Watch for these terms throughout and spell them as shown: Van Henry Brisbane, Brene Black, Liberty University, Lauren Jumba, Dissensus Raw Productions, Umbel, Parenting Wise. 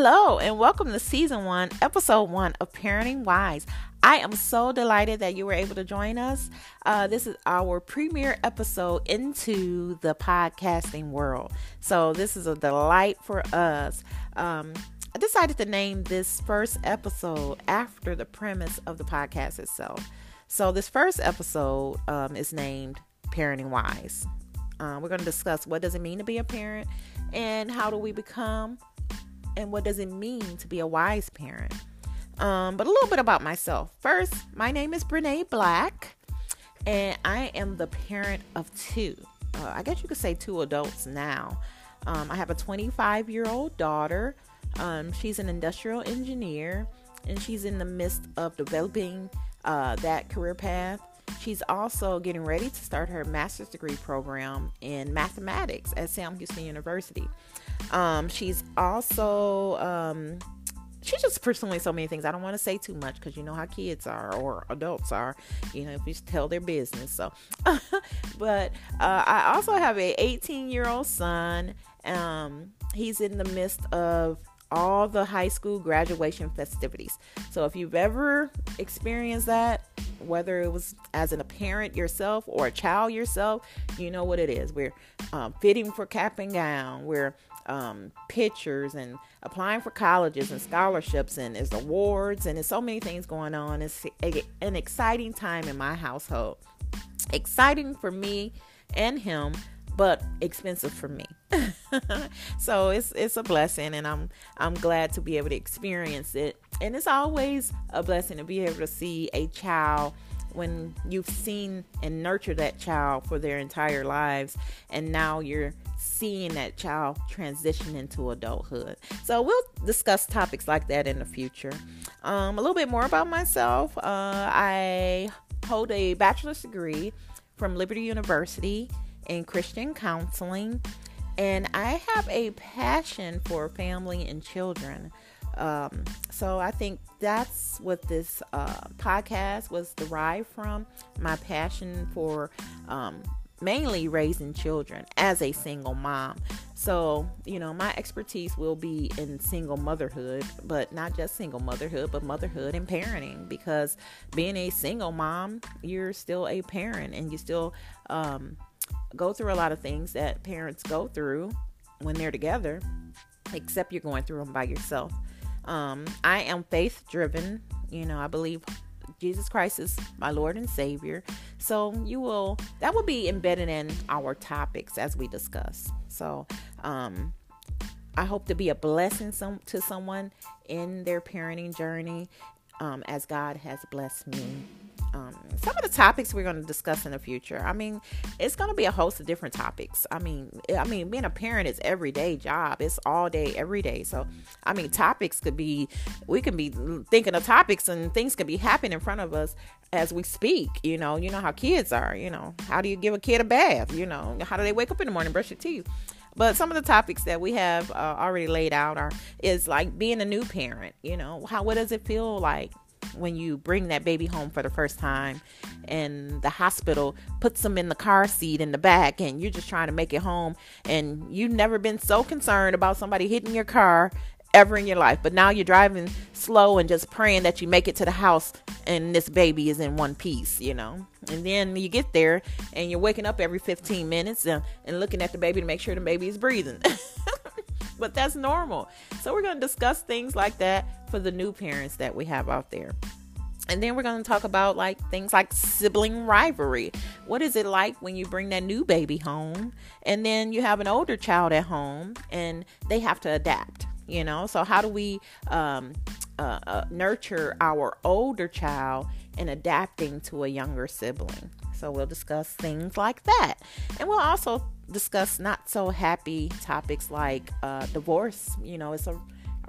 Hello and welcome to Season 1, Episode 1 of Parenting Wise. I am so delighted that you were able to join us. This is our premiere episode into the podcasting world. So this is a delight for us. I decided to name this first episode after the premise of the podcast itself. So this first episode is named Parenting Wise. We're going to discuss what does it mean to be a parent and how do we become and what does it mean to be a wise parent? But a little bit about myself. First, my name is Brene Black, and I am the parent of two. I guess you could say two adults now. I have a 25-year-old daughter. She's an industrial engineer, and she's in the midst of developing that career path. She's also getting ready to start her master's degree program in mathematics at Sam Houston University. She's also, she's just pursuing so many things. I don't want to say too much because you know how kids are or adults are, you know, if you tell their business. So, but, I also have a 18-year-old son. He's in the midst of all the high school graduation festivities. So if you've ever experienced that, whether it was as a parent yourself or a child yourself, you know what it is. We're fitting for cap and gown. We're pictures and applying for colleges and scholarships and there's awards and there's so many things going on. It's an exciting time in my household. Exciting for me and him, but expensive for me. So it's a blessing and I'm glad to be able to experience it. And it's always a blessing to be able to see a child when you've seen and nurtured that child for their entire lives. And now you're seeing that child transition into adulthood. So we'll discuss topics like that in the future. A little bit more about myself. I hold a bachelor's degree from Liberty University in Christian counseling. And I have a passion for family and children. So I think that's what this podcast was derived from, my passion for mainly raising children as a single mom. So, you know, my expertise will be in single motherhood, but not just single motherhood, but motherhood and parenting, because being a single mom, you're still a parent and you still go through a lot of things that parents go through when they're together, except you're going through them by yourself. I am faith driven. You know, I believe Jesus Christ is my Lord and Savior. So that will be embedded in our topics as we discuss. So, I hope to be a blessing to someone in their parenting journey, as God has blessed me. Some of the topics we're going to discuss in the future. I mean, it's going to be a host of different topics. I mean, being a parent is everyday job. It's all day, every day. So, I mean, topics could be, we can be thinking of topics and things could be happening in front of us as we speak. You know how kids are, you know, how do you give a kid a bath? You know, how do they wake up in the morning, brush your teeth? But some of the topics that we have already laid out is like being a new parent, you know, what does it feel like when you bring that baby home for the first time and the hospital puts them in the car seat in the back and you're just trying to make it home and you've never been so concerned about somebody hitting your car ever in your life, but now you're driving slow and just praying that you make it to the house and this baby is in one piece, you know. And then you get there and you're waking up every 15 minutes and looking at the baby to make sure the baby is breathing. But that's normal. So we're going to discuss things like that for the new parents that we have out there. And then we're going to talk about like things like sibling rivalry. What is it like when you bring that new baby home and then you have an older child at home and they have to adapt, you know? So how do we nurture our older child in adapting to a younger sibling? So we'll discuss things like that. And we'll also discuss not so happy topics like divorce. You know, it's a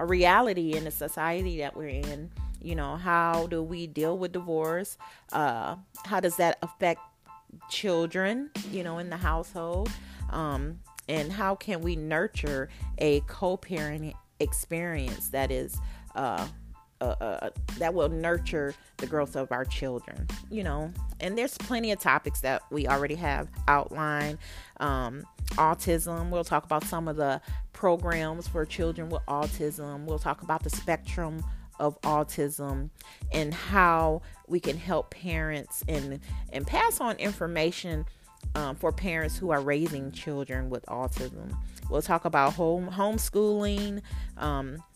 reality in the society that we're in. You know, how do we deal with divorce? How does that affect children, you know, in the household? And how can we nurture a co-parenting experience that is that will nurture the growth of our children, you know. And there's plenty of topics that we already have outlined. Autism, we'll talk about some of the programs for children with autism. We'll talk about the spectrum of autism and how we can help parents and pass on information for parents who are raising children with autism. We'll talk about homeschooling,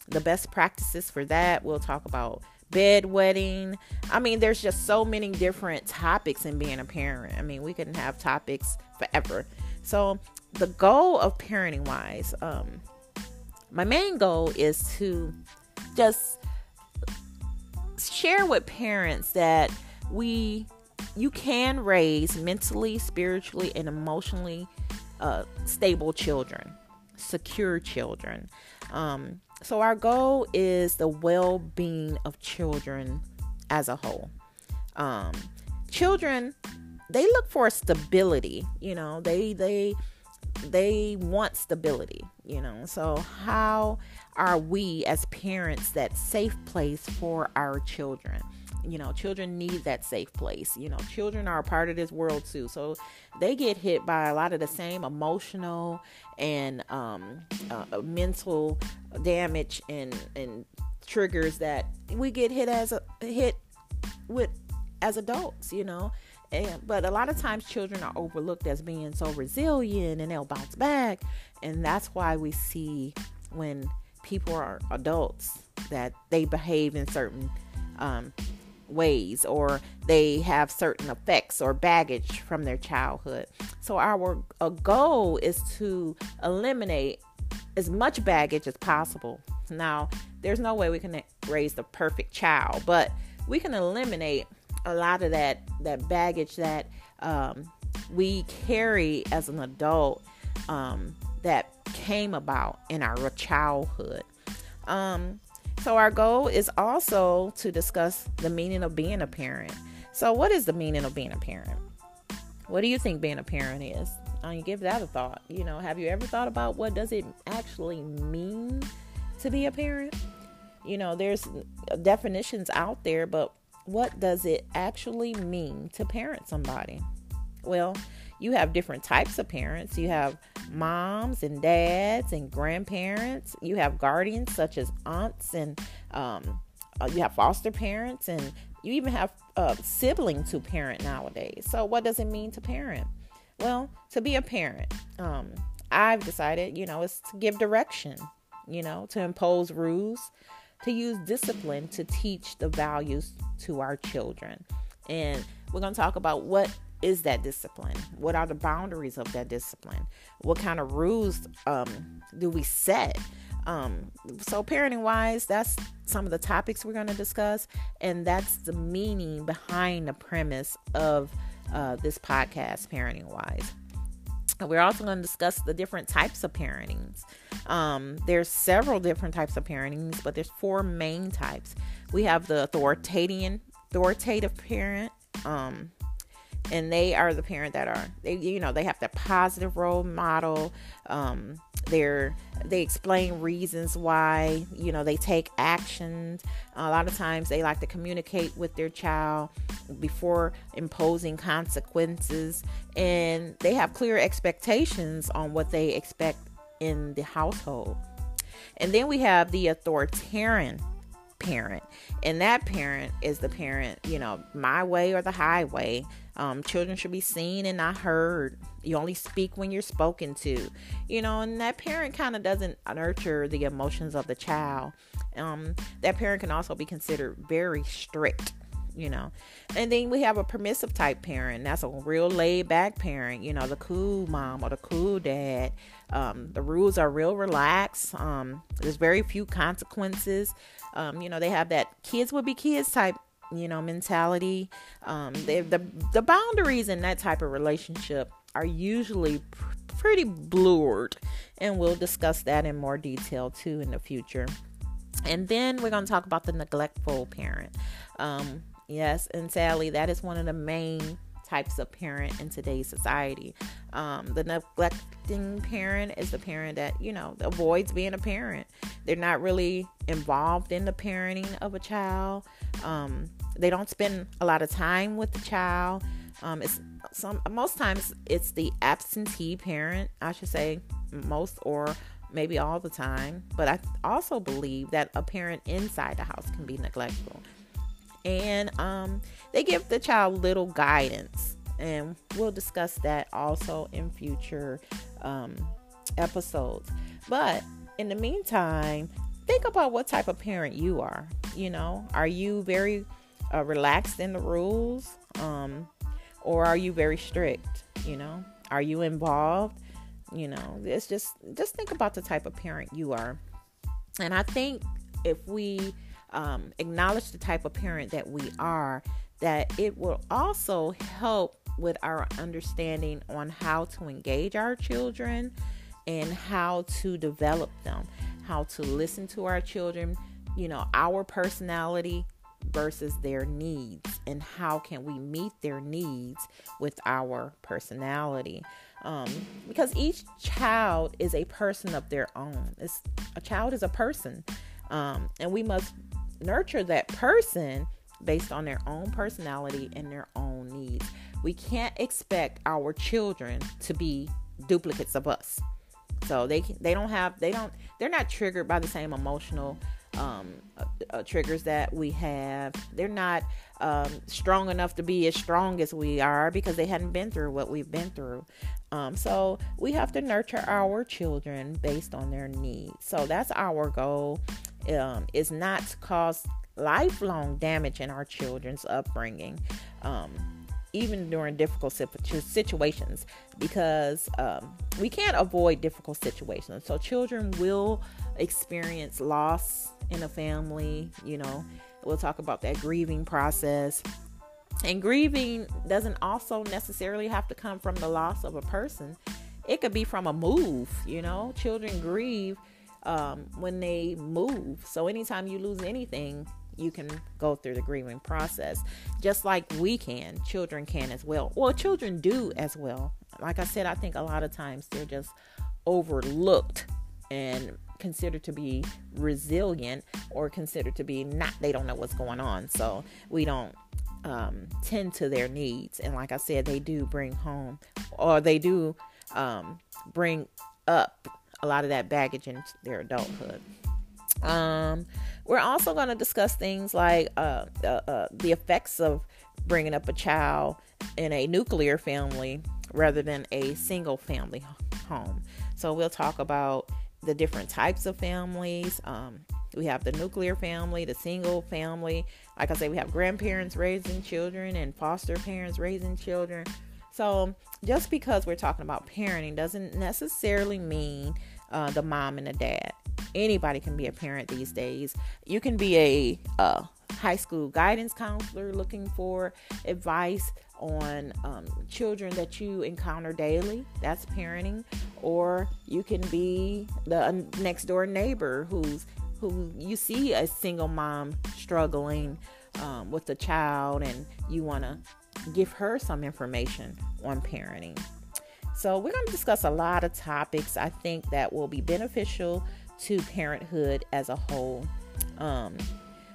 the best practices for that. We'll talk about bedwetting. I mean, there's just so many different topics in being a parent. I mean, we can have topics forever. So the goal of Parenting Wise, my main goal is to just share with parents that you can raise mentally, spiritually, and emotionally stable children, secure children. So our goal is the well-being of children as a whole. Children, they look for stability, you know, they want stability, you know. So how are we as parents that safe place for our children? You know, children need that safe place. You know, children are a part of this world too. So they get hit by a lot of the same emotional and mental damage and triggers that we get hit with as adults, you know. But a lot of times children are overlooked as being so resilient and they'll bounce back. And that's why we see when people are adults that they behave in certain ways, or they have certain effects or baggage from their childhood. So our goal is to eliminate as much baggage as possible. Now, there's no way we can raise the perfect child, but we can eliminate a lot of that baggage that we carry as an adult that came about in our childhood. So our goal is also to discuss the meaning of being a parent. So what is the meaning of being a parent? What do you think being a parent is? You give that a thought. You know, have you ever thought about what does it actually mean to be a parent? You know, there's definitions out there, but what does it actually mean to parent somebody? Well, you have different types of parents. You have moms and dads and grandparents. You have guardians such as aunts, and you have foster parents, and you even have siblings who parent nowadays. So what does it mean to parent? Well, to be a parent, I've decided, you know, it's to give direction, you know, to impose rules, to use discipline to teach the values to our children. And we're going to talk about what is that discipline? What are the boundaries of that discipline? What kind of rules do we set? So Parenting Wise, that's some of the topics we're going to discuss. And that's the meaning behind the premise of this podcast, Parenting Wise. We're also going to discuss the different types of parentings. There's several different types of parentings, but there's four main types. We have the authoritative parent, and they are the parent that they have that positive role model. They explain reasons why, you know, they take actions. A lot of times they like to communicate with their child before imposing consequences, and they have clear expectations on what they expect in the household. And then we have the authoritarian parent, and that parent is the parent, you know, my way or the highway. Children should be seen and not heard. You only speak when you're spoken to, you know, and that parent kind of doesn't nurture the emotions of the child. That parent can also be considered very strict, you know. And then we have a permissive type parent. That's a real laid back parent, you know, the cool mom or the cool dad. The rules are real relaxed. There's very few consequences. You know, they have that kids will be kids type, you know, mentality. The boundaries in that type of relationship are usually pretty blurred, and we'll discuss that in more detail too in the future. And then we're going to talk about the neglectful parent. Yes, and sadly, that is one of the main types of parent in today's society. The neglecting parent is the parent that, you know, avoids being a parent. They're not really involved in the parenting of a child. They don't spend a lot of time with the child. Most times it's the absentee parent, I should say, most or maybe all the time. But I also believe that a parent inside the house can be neglectful. And they give the child little guidance. And we'll discuss that also in future episodes. But in the meantime, think about what type of parent you are. You know, are you very relaxed in the rules? Or are you very strict? You know, are you involved? You know, it's just think about the type of parent you are. And I think if we acknowledge the type of parent that we are, that it will also help with our understanding on how to engage our children and how to develop them, how to listen to our children, you know, our personality versus their needs, and how can we meet their needs with our personality. Because each child is a person of their own. A child is a person, and we must nurture that person based on their own personality and their own needs. We can't expect our children to be duplicates of us. So they're not triggered by the same emotional triggers that we have. They're not strong enough to be as strong as we are because they hadn't been through what we've been through. So we have to nurture our children based on their needs. So that's our goal, is not to cause lifelong damage in our children's upbringing, even during difficult situations, because we can't avoid difficult situations. So children will experience loss in a family. You know, we'll talk about that grieving process. And grieving doesn't also necessarily have to come from the loss of a person. It could be from a move. You know, children grieve when they move. So anytime you lose anything, you can go through the grieving process, just like we can. Children can as well. Well, children do as well. Like I said, I think a lot of times they're just overlooked and considered to be resilient, or considered to be not, they don't know what's going on. So we don't tend to their needs. And like I said, they do bring up a lot of that baggage in their adulthood. We're also going to discuss things like the effects of bringing up a child in a nuclear family rather than a single family home. So we'll talk about the different types of families. We have the nuclear family, the single family. Like I say, we have grandparents raising children and foster parents raising children. So just because we're talking about parenting doesn't necessarily mean the mom and the dad. Anybody can be a parent these days. You can be a high school guidance counselor looking for advice on children that you encounter daily. That's parenting. Or you can be the next door neighbor who you see a single mom struggling with a child, and you want to give her some information on parenting. So we're going to discuss a lot of topics, I think, that will be beneficial to parenthood as a whole.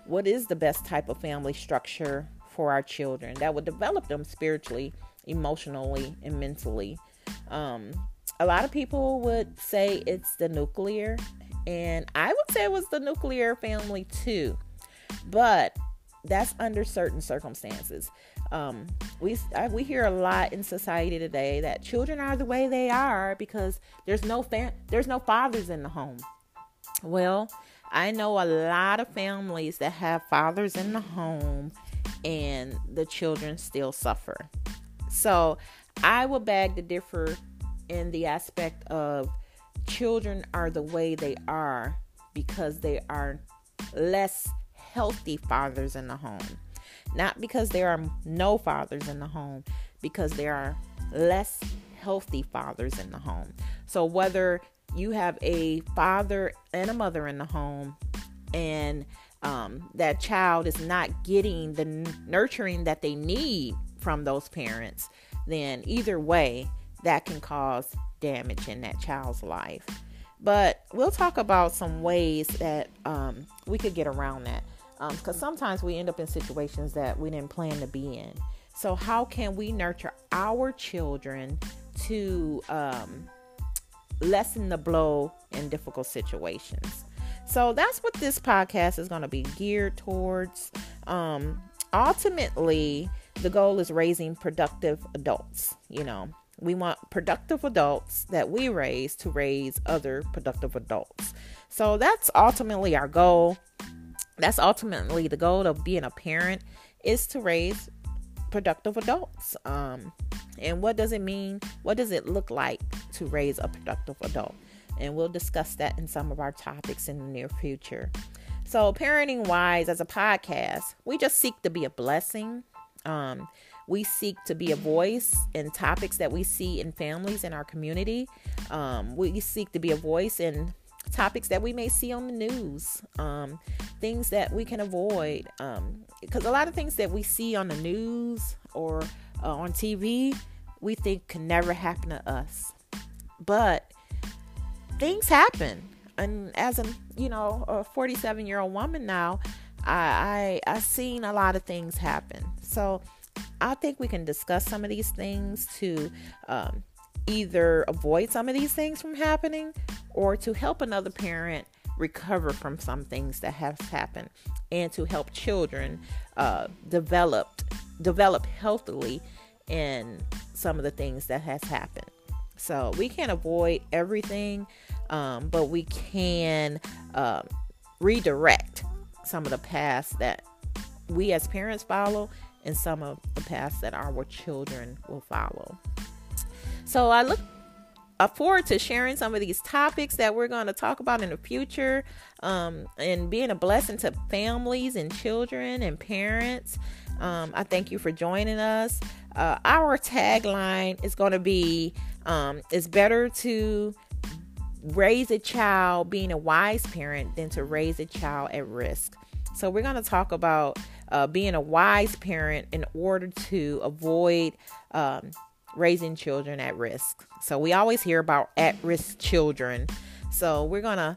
What is the best type of family structure for our children that would develop them spiritually, emotionally, and mentally? A lot of people would say it's the nuclear, and I would say it was the nuclear family too, but that's under certain circumstances. We hear a lot in society today that children are the way they are because there's no fathers in the home. Well, I know a lot of families that have fathers in the home and the children still suffer. So I will beg to differ in the aspect of children are the way they are because they are less healthy fathers in the home. Not because there are no fathers in the home, because there are less healthy fathers in the home. So whether you have a father and a mother in the home, and that child is not getting the nurturing that they need from those parents, then either way, that can cause damage in that child's life. But we'll talk about some ways that we could get around that, because sometimes we end up in situations that we didn't plan to be in. So how can we nurture our children to lessen the blow in difficult situations? So that's what this podcast is going to be geared towards. Ultimately, the goal is raising productive adults. You know, we want productive adults that we raise to raise other productive adults. So that's ultimately our goal. That's ultimately the goal of being a parent, is to raise productive adults. And what does it mean? What does it look like to raise a productive adult? And we'll discuss that in some of our topics in the near future. So Parenting Wise as a podcast, we just seek to be a blessing. We seek to be a voice in topics that we see in families in our community. We seek to be a voice in topics that we may see on the news, things that we can avoid. Because a lot of things that we see on the news or on TV, we think can never happen to us. But things happen. And as a 47-year-old woman now, I've seen a lot of things happen. So I think we can discuss some of these things to either avoid some of these things from happening, or to help another parent recover from some things that have happened, and to help children develop healthily in some of the things that has happened. So we can't avoid everything, but we can redirect some of the paths that we as parents follow, and some of the paths that our children will follow. So I look forward to sharing some of these topics that we're going to talk about in the future, and being a blessing to families and children and parents. I thank you for joining us. Our tagline is going to be, it's better to raise a child being a wise parent than to raise a child at risk. So we're going to talk about being a wise parent in order to avoid raising children at risk. So we always hear about at-risk children. So we're going to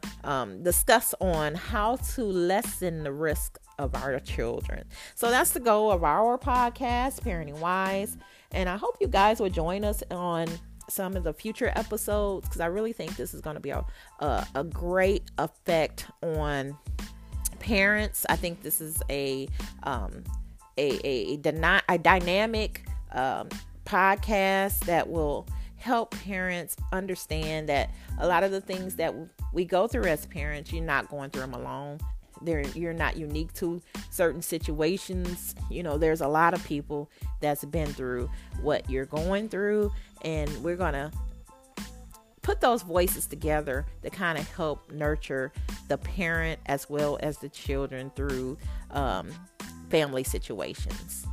discuss on how to lessen the risk of our children. So that's the goal of our podcast, Parenting Wise. And I hope you guys will join us on some of the future episodes, because I really think this is going to be a great effect on parents. I think this is a dynamic podcast that will help parents understand that a lot of the things that we go through as parents, you're not going through them alone. You're not unique to certain situations. You know, there's a lot of people that's been through what you're going through, and we're going to put those voices together to kind of help nurture the parent as well as the children through family situations.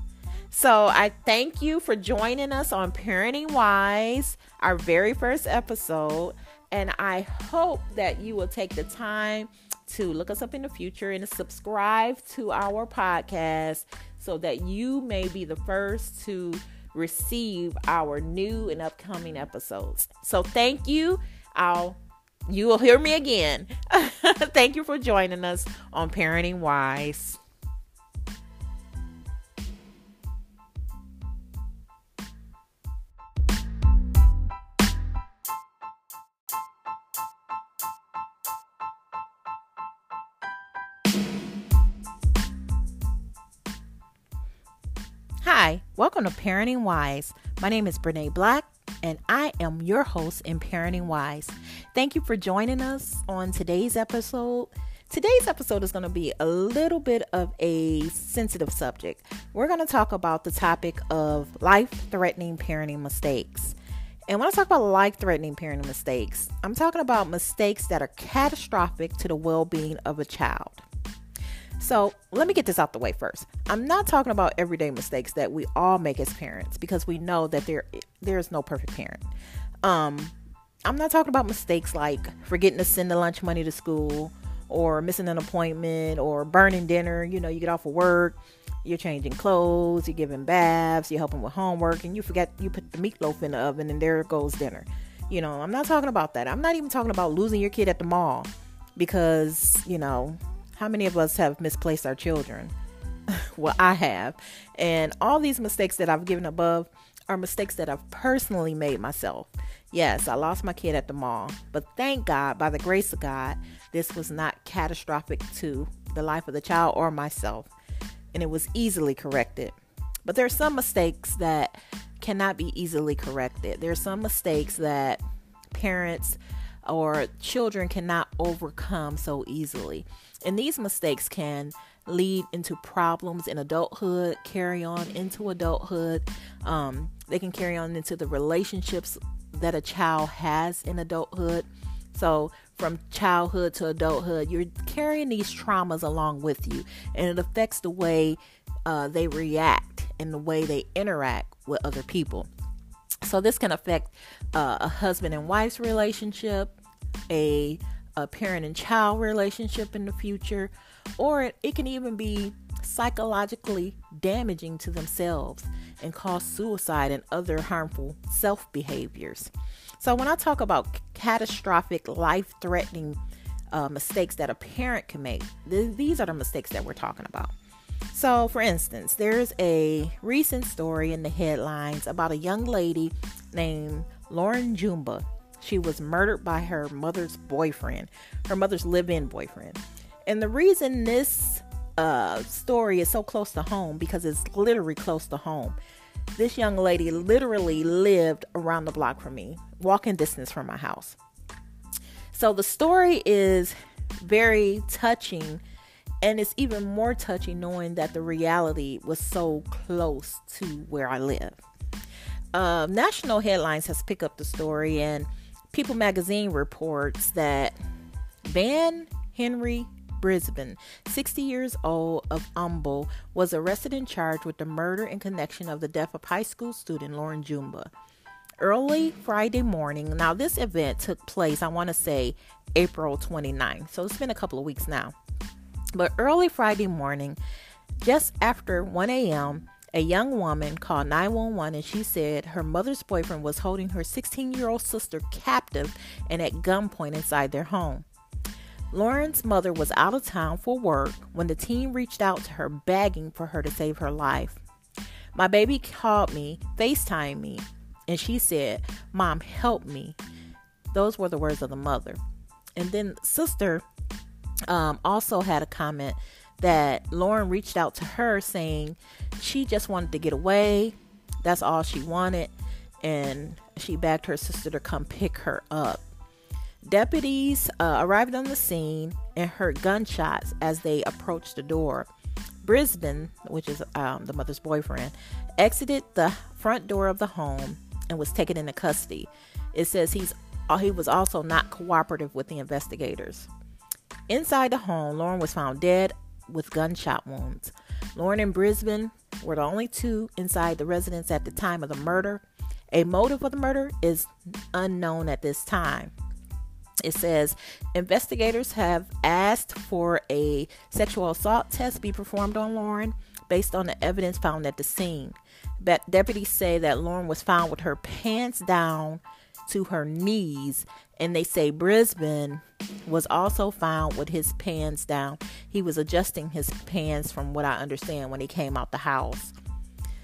So I thank you for joining us on Parenting Wise, our very first episode. And I hope that you will take the time to look us up in the future and subscribe to our podcast so that you may be the first to receive our new and upcoming episodes. So thank you. You will hear me again. Thank you for joining us on Parenting Wise. Hi, welcome to Parenting Wise. My name is Brene Black, and I am your host in Parenting Wise. Thank you for joining us on today's episode. Today's episode is going to be a little bit of a sensitive subject. We're going to talk about the topic of life-threatening parenting mistakes. And when I talk about life-threatening parenting mistakes, I'm talking about mistakes that are catastrophic to the well-being of a child. So let me get this out the way first. I'm not talking about everyday mistakes that we all make as parents, because we know that there is no perfect parent. I'm not talking about mistakes like forgetting to send the lunch money to school, or missing an appointment, or burning dinner. You know, you get off of work, you're changing clothes, you're giving baths, you're helping with homework, and you forget you put the meatloaf in the oven, and there goes dinner. You know, I'm not talking about that. I'm not even talking about losing your kid at the mall, because, you know, how many of us have misplaced our children? Well, I have. And all these mistakes that I've given above are mistakes that I've personally made myself. Yes, I lost my kid at the mall, but thank God, by the grace of God, this was not catastrophic to the life of the child or myself, and it was easily corrected. But there are some mistakes that cannot be easily corrected. There are some mistakes that parents or children cannot overcome so easily. And these mistakes can lead into problems in adulthood, carry on into adulthood. They can carry on into the relationships that a child has in adulthood. So from childhood to adulthood, you're carrying these traumas along with you, and it affects the way they react and the way they interact with other people. So this can affect a husband and wife's relationship, a parent and child relationship in the future, or it can even be psychologically damaging to themselves and cause suicide and other harmful self behaviors. So when I talk about catastrophic, life-threatening mistakes that a parent can make, these are the mistakes that we're talking about. So for instance, there's a recent story in the headlines about a young lady named Lauren Jumba. She was murdered by her mother's boyfriend, her mother's live-in boyfriend. And the reason this story is so close to home, because it's literally close to home. This young lady literally lived around the block from me, walking distance from my house. So the story is very touching, and it's even more touching knowing that the reality was so close to where I live. National headlines has picked up the story, and People magazine reports that Van Henry Brisbane, 60 years old, of Umbel, was arrested and charged with the murder in connection of the death of high school student Lauren Jumba. Early Friday morning. Now, this event took place, I want to say, April 29th. So it's been a couple of weeks now. But early Friday morning, just after 1 a.m., a young woman called 911, and she said her mother's boyfriend was holding her 16-year-old sister captive and at gunpoint inside their home. Lauren's mother was out of town for work when the teen reached out to her, begging for her to save her life. My baby called me, FaceTimed me, and she said, "Mom, help me." Those were the words of the mother. And then sister also had a comment that Lauren reached out to her saying she just wanted to get away. That's all she wanted. And she begged her sister to come pick her up. Deputies arrived on the scene and heard gunshots as they approached the door. Brisbane, which is the mother's boyfriend, exited the front door of the home and was taken into custody. It says he was also not cooperative with the investigators. Inside the home, Lauren was found dead with gunshot wounds. Lauren and Brisbane were the only two inside the residence at the time of the murder. A motive for the murder is unknown at this time. It says investigators have asked for a sexual assault test be performed on Lauren based on the evidence found at the scene. But deputies say that Lauren was found with her pants down to her knees, and they say Brisbane was also found with his pants down. He was adjusting his pants, from what I understand, when he came out the house.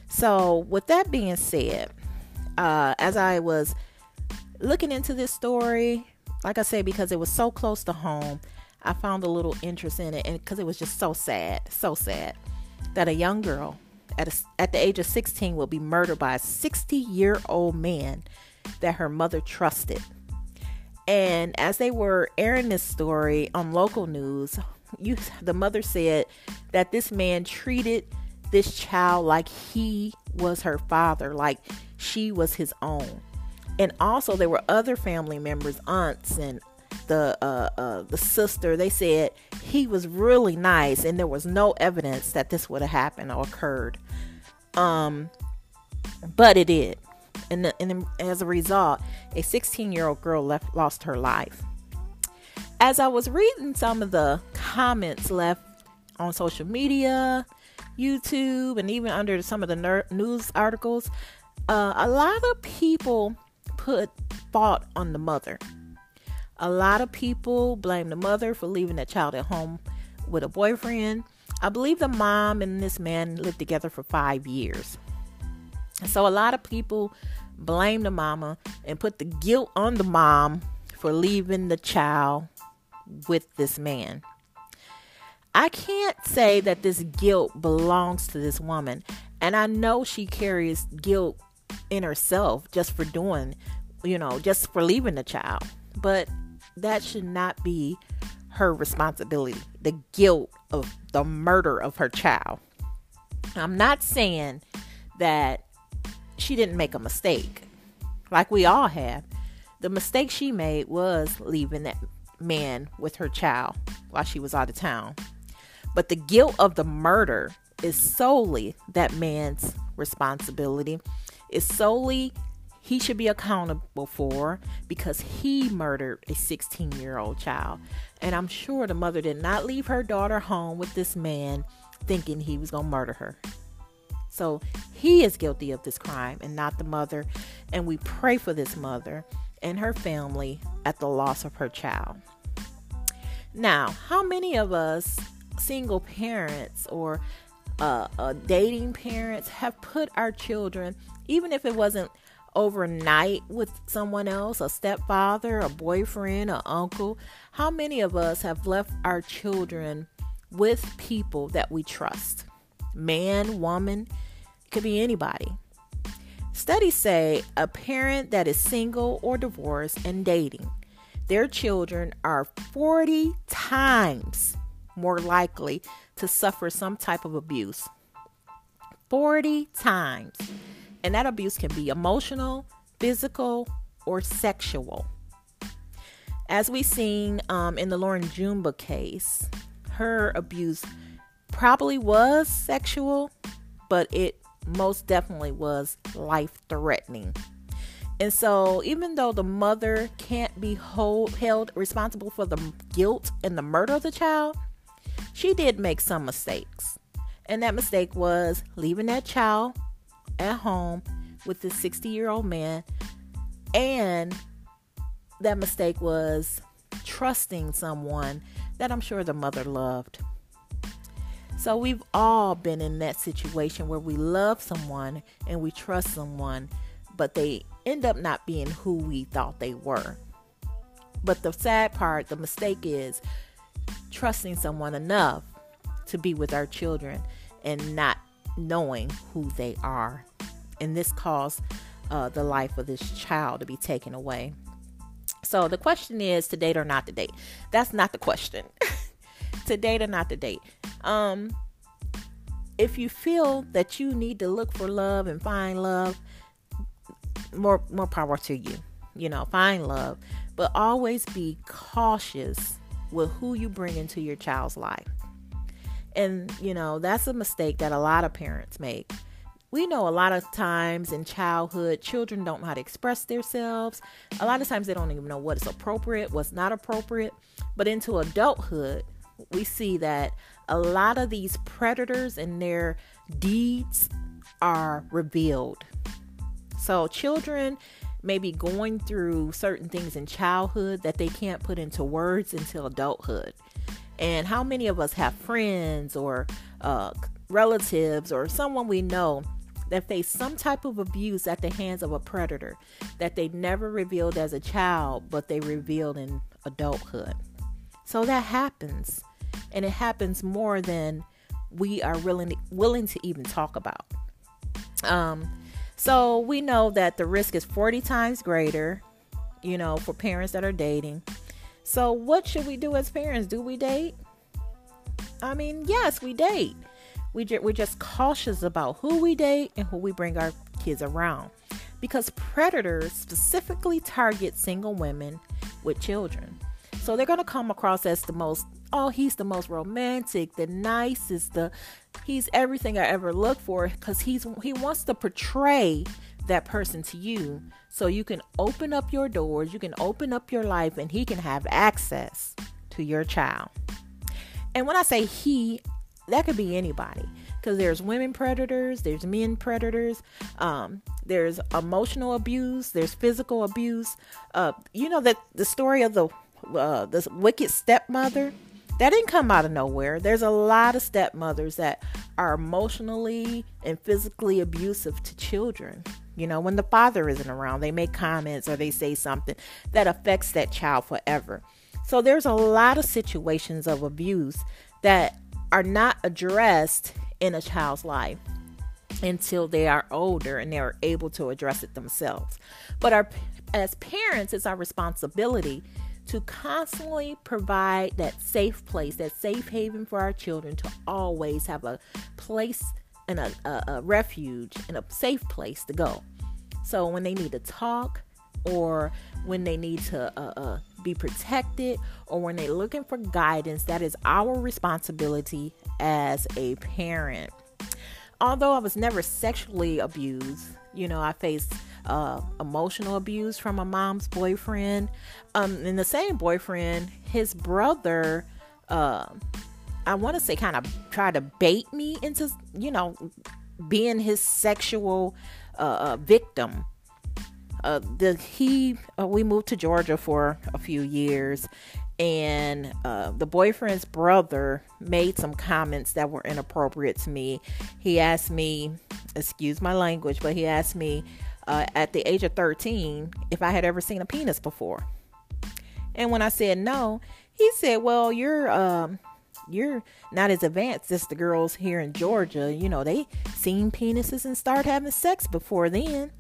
So with that being said, as I was looking into this story, like I said, because it was so close to home, I found a little interest in it, and because it was just so sad that a young girl at the age of 16 will be murdered by a 60-year-old man that her mother trusted. And as they were airing this story on local news, the mother said that this man treated this child like he was her father, like she was his own. And also there were other family members, aunts and the sister. They said he was really nice, and there was no evidence that this would have happened or occurred. But it did. And as a result, a 16-year-old girl lost her life. As I was reading some of the comments left on social media, YouTube, and even under some of the news articles, a lot of people put fault on the mother. A lot of people blame the mother for leaving that child at home with a boyfriend. I believe the mom and this man lived together for 5 years. So a lot of people blame the mama and put the guilt on the mom for leaving the child with this man. I can't say that this guilt belongs to this woman. And I know she carries guilt in herself just for doing, just for leaving the child. But that should not be her responsibility, the guilt of the murder of her child. I'm not saying that she didn't make a mistake, like we all have. The mistake she made was leaving that man with her child while she was out of town. But the guilt of the murder is solely that man's responsibility. It's solely he should be accountable for, because he murdered a 16-year-old child. And I'm sure the mother did not leave her daughter home with this man thinking he was going to murder her. So he is guilty of this crime and not the mother. And we pray for this mother and her family at the loss of her child. Now, how many of us single parents or dating parents have put our children, even if it wasn't overnight, with someone else, a stepfather, a boyfriend, an uncle? How many of us have left our children with people that we trust? Man, woman, it could be anybody. Studies say a parent that is single or divorced and dating, their children are 40 times more likely to suffer some type of abuse. 40 times. And that abuse can be emotional, physical, or sexual. As we've seen in the Lauren Jumba case, her abuse probably was sexual, but it most definitely was life-threatening. And so even though the mother can't be held responsible for the guilt and the murder of the child, she did make some mistakes. And that mistake was leaving that child at home with this 60-year-old man, and that mistake was trusting someone that I'm sure the mother loved. So we've all been in that situation where we love someone and we trust someone, but they end up not being who we thought they were. But the sad part, the mistake, is trusting someone enough to be with our children and not knowing who they are. And this caused the life of this child to be taken away. So the question is, to date or not to date? That's not the question. To date or not to date? If you feel that you need to look for love and find love, more power to you. Find love. But always be cautious with who you bring into your child's life. And, that's a mistake that a lot of parents make. We know a lot of times in childhood, children don't know how to express themselves. A lot of times they don't even know what is appropriate, what's not appropriate. But into adulthood, we see that a lot of these predators and their deeds are revealed. So children may be going through certain things in childhood that they can't put into words until adulthood. And how many of us have friends or relatives or someone we know that face some type of abuse at the hands of a predator that they never revealed as a child, but they revealed in adulthood? So that happens. And it happens more than we are willing to even talk about. So we know that the risk is 40 times greater, for parents that are dating. So what should we do as parents? Do we date? I mean, yes, we date. We're just cautious about who we date and who we bring our kids around, because predators specifically target single women with children. So they're going to come across as the most, he's the most romantic, the nicest, he's everything I ever looked for, because he wants to portray that person to you, so you can open up your doors, you can open up your life, and he can have access to your child. And when I say he, that could be anybody. because there's women predators, there's men predators, there's emotional abuse, there's physical abuse. You know that the story of the wicked stepmother, that didn't come out of nowhere. There's a lot of stepmothers that are emotionally and physically abusive to children. You know, when the father isn't around, they make comments or they say something that affects that child forever. So there's a lot of situations of abuse that are not addressed in a child's life until they are older and they are able to address it themselves. But as parents, it's our responsibility to constantly provide that safe place, that safe haven for our children, to always have a place and a refuge and a safe place to go. So when they need to talk, or when they need to be protected, or when they're looking for guidance, that is our responsibility as a parent. Although I was never sexually abused, you know, I faced emotional abuse from my mom's boyfriend. And the same boyfriend, his brother, I want to say kind of tried to bait me into, you know, being his sexual victim. We moved to Georgia for a few years, and the boyfriend's brother made some comments that were inappropriate to me. He asked me, excuse my language, but he asked me at the age of 13 if I had ever seen a penis before. And when I said no, he said, well, you're not as advanced as the girls here in Georgia. You know, they seen penises and start having sex before then.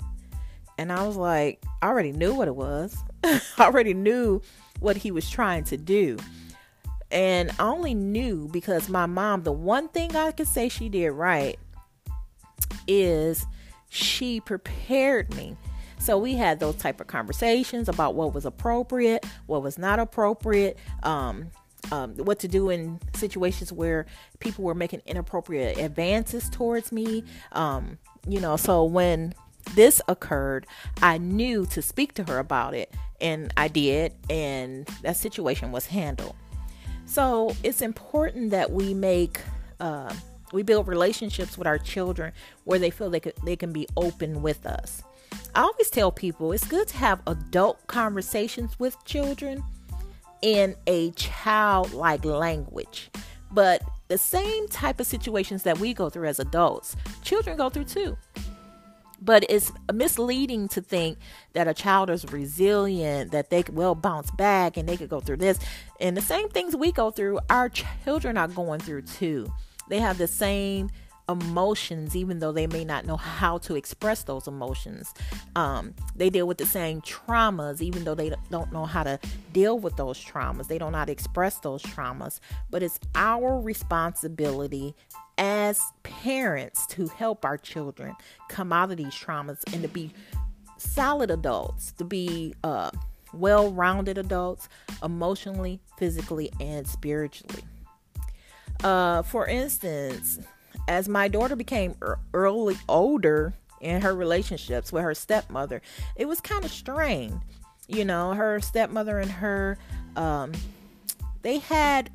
And I was like, I already knew what it was. I already knew what he was trying to do. And I only knew because my mom, the one thing I could say she did right is she prepared me. So we had those type of conversations about what was appropriate, what was not appropriate, what to do in situations where people were making inappropriate advances towards me. You know, so when this occurred, I knew to speak to her about it, and I did, and that situation was handled. So it's important that we make we build relationships with our children where they feel they can be open with us. I always tell people it's good to have adult conversations with children in a childlike language, but the same type of situations that we go through as adults, children go through too. But it's misleading to think that a child is resilient, that they could well bounce back and they could go through this. And the same things we go through, our children are going through too. They have the same emotions, even though they may not know how to express those emotions. They deal with the same traumas, even though they don't know how to deal with those traumas. They don't know how to express those traumas. But it's our responsibility as parents to help our children come out of these traumas and to be solid adults, to be well-rounded adults, emotionally, physically, and spiritually. For instance, as my daughter became older in her relationships with her stepmother, it was kind of strained. You know, her stepmother and her, they had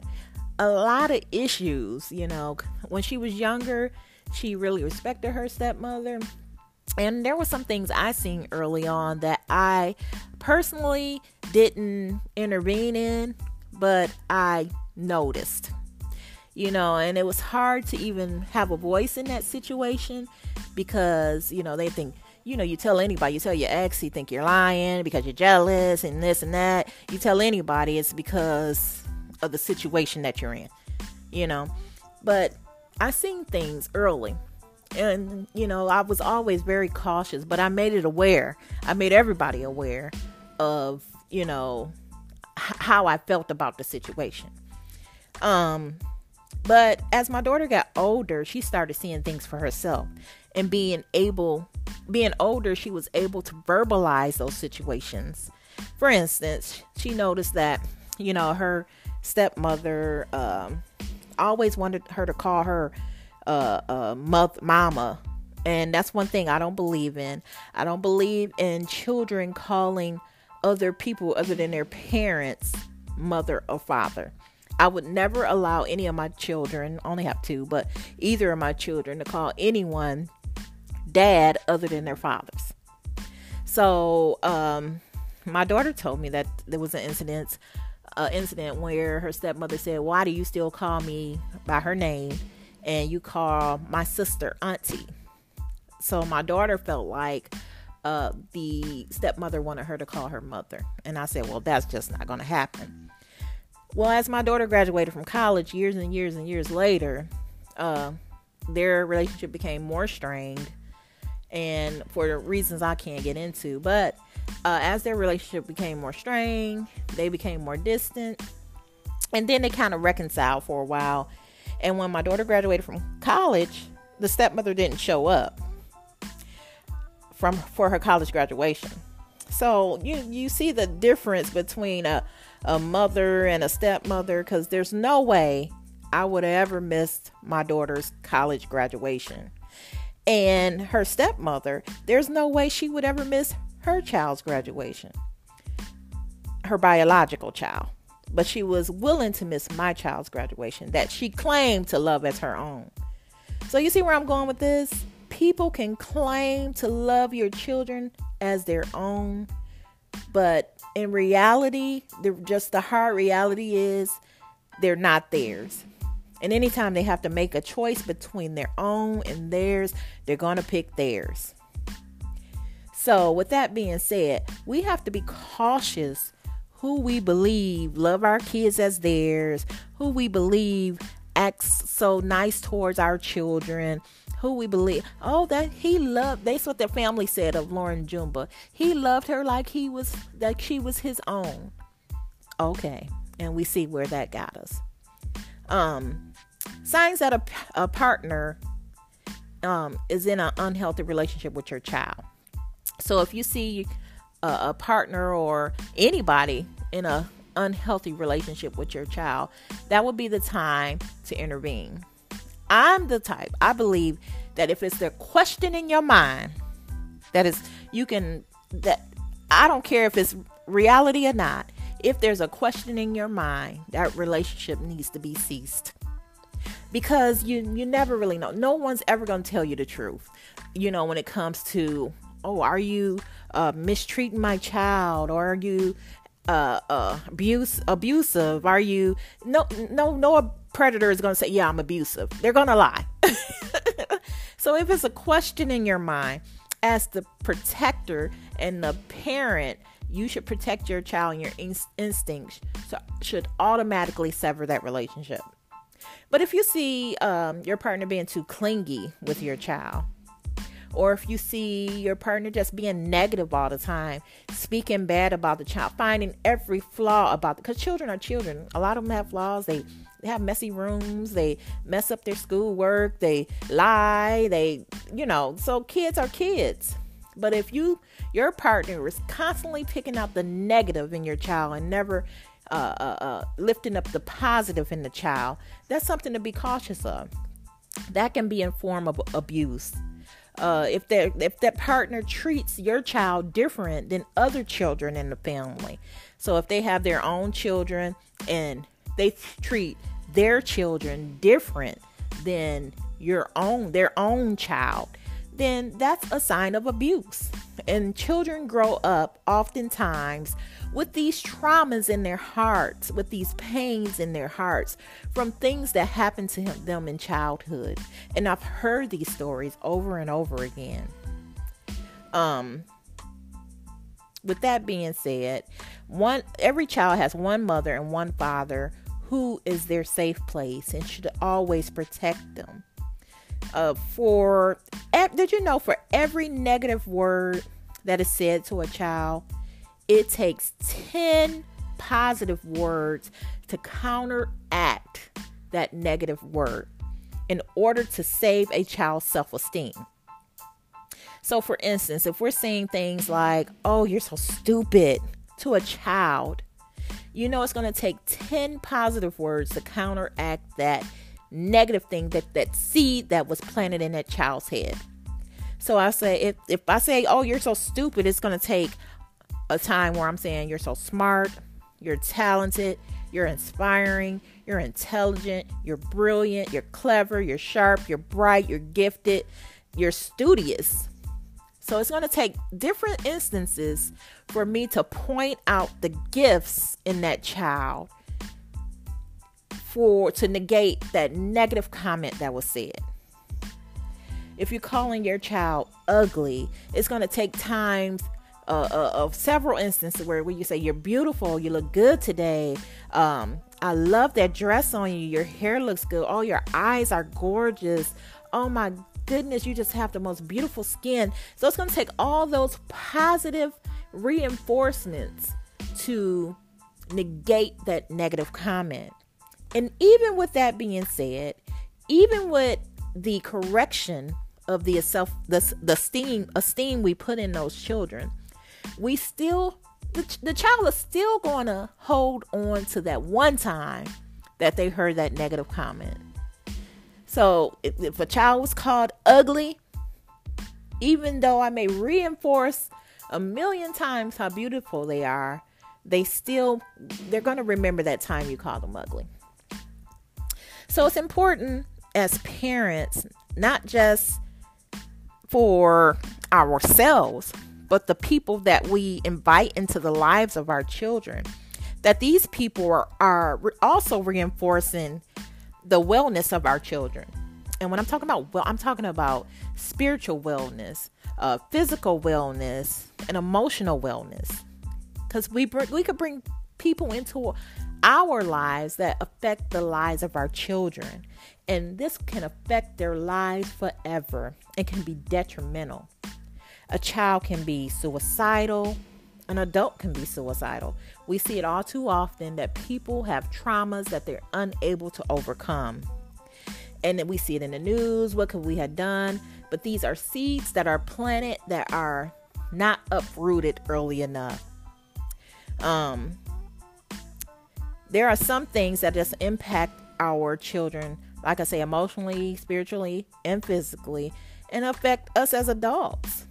a lot of issues. You know, when she was younger, she really respected her stepmother. And there were some things I seen early on that I personally didn't intervene in, but I noticed. You know, and it was hard to even have a voice in that situation because, you know, they think, you know, you tell anybody, you tell your ex, you think you're lying because you're jealous and this and that. You tell anybody, it's because of the situation that you're in, you know. But I seen things early, and, you know, I was always very cautious, but I made it aware. I made everybody aware of, you know, how I felt about the situation. But as my daughter got older, she started seeing things for herself, and being older, she was able to verbalize those situations. For instance, she noticed that, you know, her stepmother always wanted her to call her mama. And that's one thing I don't believe in. I don't believe in children calling other people other than their parents mother or father. I would never allow any of my children, only have two, but either of my children to call anyone dad other than their fathers. So my daughter told me that there was an incident where her stepmother said, "Why do you still call me by her name and you call my sister auntie?" So my daughter felt like the stepmother wanted her to call her mother. And I said, well, that's just not going to happen. Well, as my daughter graduated from college years and years and years later, their relationship became more strained, and for reasons I can't get into. But as their relationship became more strained, they became more distant, and then they kind of reconciled for a while. And when my daughter graduated from college, the stepmother didn't show up for her college graduation. So you see the difference between a mother and a stepmother, because there's no way I would have ever missed my daughter's college graduation. And her stepmother, there's no way she would ever miss her child's graduation, her biological child. But she was willing to miss my child's graduation that she claimed to love as her own. So you see where I'm going with this? People can claim to love your children as their own, but in reality, the hard reality is they're not theirs. And anytime they have to make a choice between their own and theirs, they're going to pick theirs. So with that being said, we have to be cautious who we believe love our kids as theirs, who we believe acts so nice towards our children, who we believe, that's what the family said of Lauren Jumba. He loved her like she was his own. Okay. And we see where that got us. Signs that a partner is in an unhealthy relationship with your child. So if you see a partner or anybody in an unhealthy relationship with your child, that would be the time to intervene. I'm the type, I believe that if it's the question in your mind, I don't care if it's reality or not. If there's a question in your mind, that relationship needs to be ceased, because you never really know. No one's ever going to tell you the truth. When it comes to, are you mistreating my child? Or are you abusive? Are you no predator is going to say, yeah, I'm abusive. They're going to lie. So if it's a question in your mind, as the protector and the parent, you should protect your child, and your instincts should automatically sever that relationship. But if you see your partner being too clingy with your child, or if you see your partner just being negative all the time, speaking bad about the child, finding every flaw about it, because children are children. A lot of them have flaws. They have messy rooms. They mess up their schoolwork. They lie. So kids are kids. But if your partner is constantly picking out the negative in your child and never lifting up the positive in the child, that's something to be cautious of. That can be in form of abuse. If that partner treats your child different than other children in the family. So if they have their own children and they treat their children different than their own child, then that's a sign of abuse. And children grow up oftentimes with these traumas in their hearts, with these pains in their hearts from things that happened to them in childhood. And I've heard these stories over and over again. With that being said, every child has one mother and one father who is their safe place and should always protect them. Did you know for every negative word that is said to a child, it takes 10 positive words to counteract that negative word in order to save a child's self-esteem? So for instance, if we're saying things like, "Oh, you're so stupid" to a child, it's going to take 10 positive words to counteract that negative thing, that seed that was planted in that child's head. So I say, if I say, "Oh, you're so stupid," it's going to take a time where I'm saying, "You're so smart, you're talented, you're inspiring, you're intelligent, you're brilliant, you're clever, you're sharp, you're bright, you're gifted, you're studious. So it's going to take different instances for me to point out the gifts in that child to negate that negative comment that was said. If you're calling your child ugly, it's going to take times of several instances where you say, you're beautiful, you look good today. I love that dress on you. Your hair looks good. Oh, your eyes are gorgeous. Oh my goodness, you just have the most beautiful skin. So it's going to take all those positive reinforcements to negate that negative comment. And even with that being said, even with the correction of the esteem we put in those children, the child is still going to hold on to that one time that they heard that negative comment. So if a child was called ugly, even though I may reinforce 1,000,000 times how beautiful they are, they're going to remember that time you called them ugly. So it's important as parents, not just for ourselves, but the people that we invite into the lives of our children, that these people are also reinforcing the wellness of our children. And when I'm talking about well, I'm talking about spiritual wellness, physical wellness, and emotional wellness, because we could bring people into our lives that affect the lives of our children, and this can affect their lives forever. It can be detrimental. A child can be suicidal. An adult can be suicidal. We see it all too often that people have traumas that they're unable to overcome, and then we see it in the news. What could we have done? But these are seeds that are planted that are not uprooted early enough. There are some things that just impact our children, like I say, emotionally, spiritually, and physically, and affect us as adults.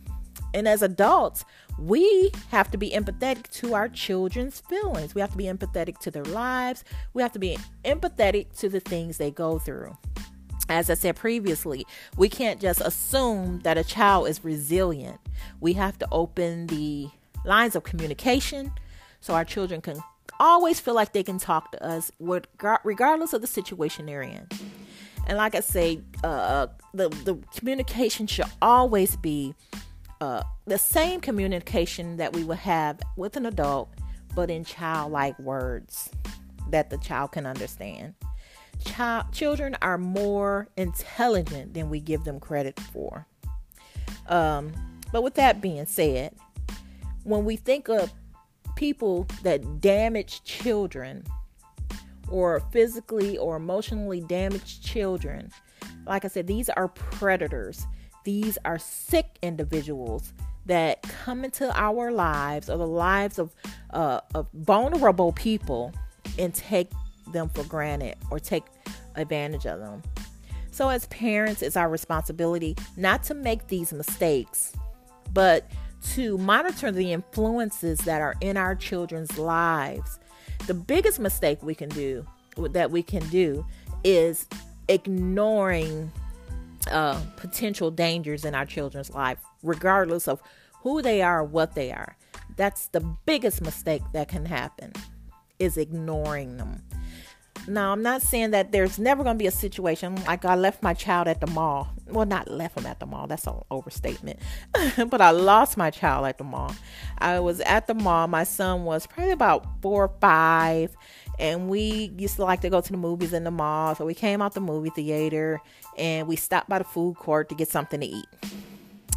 And as adults, we have to be empathetic to our children's feelings. We have to be empathetic to their lives. We have to be empathetic to the things they go through. As I said previously, we can't just assume that a child is resilient. We have to open the lines of communication so our children can always feel like they can talk to us regardless of the situation they're in. And like I say, the communication should always be the same communication that we would have with an adult, but in childlike words that the child can understand. Children are more intelligent than we give them credit for. But with that being said, when we think of people that damage children, or physically or emotionally damage children, like I said, these are predators. These are sick individuals that come into our lives, or the lives of vulnerable people, and take them for granted or take advantage of them. So as parents, it's our responsibility not to make these mistakes, but to monitor the influences that are in our children's lives. The biggest mistake we can do is ignoring potential dangers in our children's life, regardless of who they are or what they are. That's the biggest mistake that can happen, is ignoring them. Now, I'm not saying that there's never going to be a situation like I left my child at the mall. Well, not left him at the mall. That's an overstatement. But I lost my child at the mall. I was at the mall. My son was probably about 4 or 5. And we used to like to go to the movies in the mall. So we came out the movie theater and we stopped by the food court to get something to eat.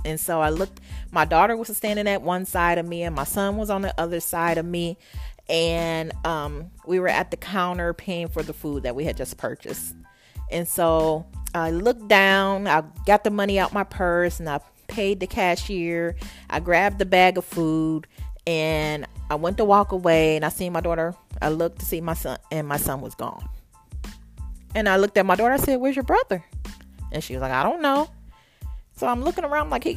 And so I looked. My daughter was standing at one side of me and my son was on the other side of me. And we were at the counter paying for the food that we had just purchased. And so I looked down, I got the money out my purse, and I paid the cashier. I grabbed the bag of food, and I went to walk away, and I seen my daughter. I looked to see my son, and my son was gone. And I looked at my daughter, I said, "Where's your brother?" And she was like, "I don't know." So I'm looking around like, he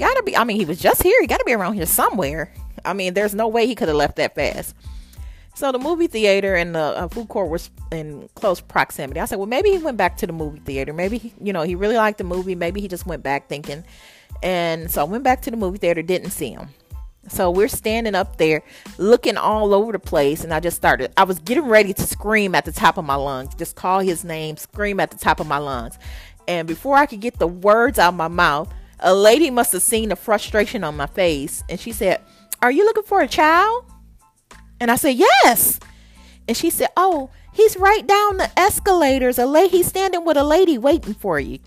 was just here. He got to be around here somewhere. I mean, there's no way he could have left that fast. So the movie theater and the food court was in close proximity. I said, well, maybe he went back to the movie theater. Maybe, he really liked the movie. Maybe he just went back thinking. And so I went back to the movie theater, didn't see him. So we're standing up there looking all over the place. And I was getting ready to scream at the top of my lungs, just call his name, scream at the top of my lungs. And before I could get the words out of my mouth, a lady must have seen the frustration on my face. And she said, "Are you looking for a child?" And I said, "Yes." And she said, "Oh, he's right down the escalators. He's standing with a lady waiting for you."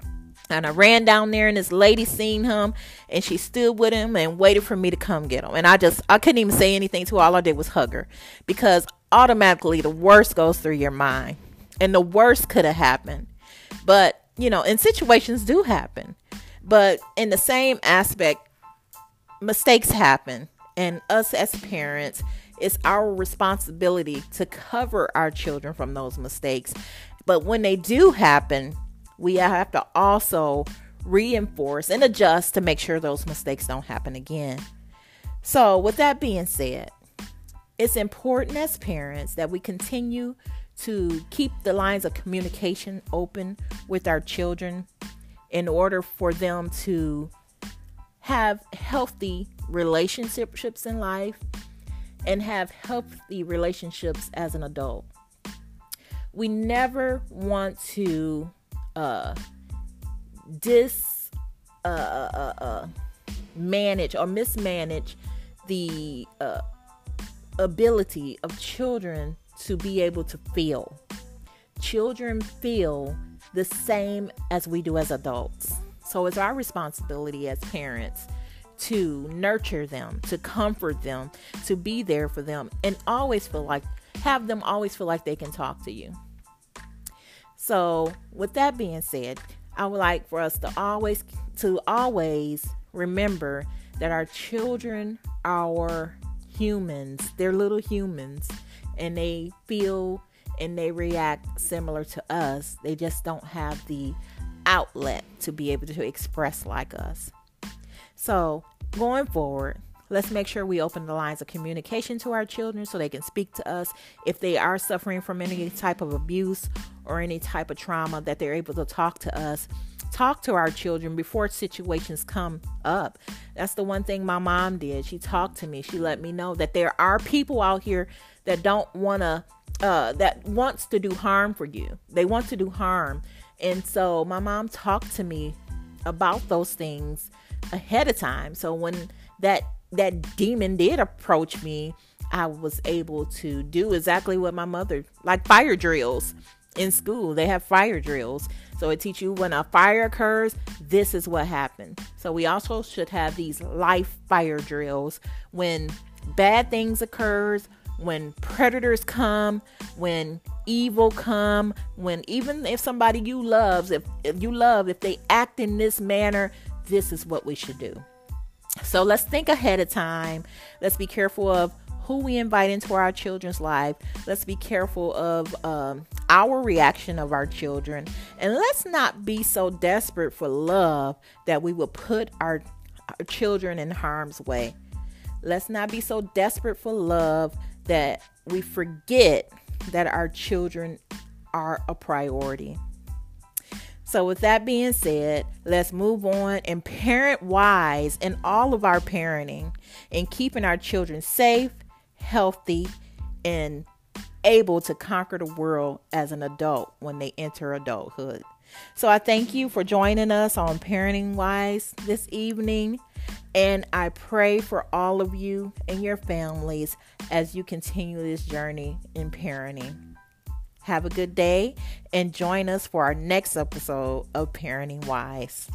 And I ran down there, and this lady seen him, and she stood with him and waited for me to come get him. And I couldn't even say anything to her. All I did was hug her, because automatically the worst goes through your mind, and the worst could have happened. But, and situations do happen. But in the same aspect, mistakes happen. And us as parents, it's our responsibility to cover our children from those mistakes. But when they do happen, we have to also reinforce and adjust to make sure those mistakes don't happen again. So with that being said, it's important as parents that we continue to keep the lines of communication open with our children in order for them to have healthy relationships in life and have healthy relationships as an adult. We never want to manage or mismanage the ability of children to be able to feel. Children feel the same as we do as adults. So it's our responsibility as parents to nurture them, to comfort them, to be there for them, and always feel like they can talk to you. So with that being said, I would like for us to always remember that our children are humans. They're little humans, and they feel and they react similar to us. They just don't have the outlet to be able to express like us. So going forward, let's make sure we open the lines of communication to our children so they can speak to us if they are suffering from any type of abuse or any type of trauma, that they're able to talk to us, talk to our children before situations come up. That's the one thing my mom did. She talked to me. She let me know that there are people out here that that wants to do harm for you. They want to do harm. And so my mom talked to me about those things ahead of time. So when that demon did approach me, I was able to do exactly what my mother, like fire drills in school. They have fire drills. So it teaches you when a fire occurs, this is what happened. So we also should have these life fire drills when bad things occurs, when predators come, when evil come, when even if somebody you love, if they act in this manner, this is what we should do. So let's think ahead of time. Let's be careful of who we invite into our children's life. Let's be careful of our reaction of our children. And let's not be so desperate for love that we will put our children in harm's way. Let's not be so desperate for love that we forget that our children are a priority. So with that being said, let's move on and parent wise in all of our parenting and keeping our children safe, healthy, and able to conquer the world as an adult when they enter adulthood. So I thank you for joining us on Parenting Wise this evening. And I pray for all of you and your families as you continue this journey in parenting. Have a good day and join us for our next episode of Parenting Wise.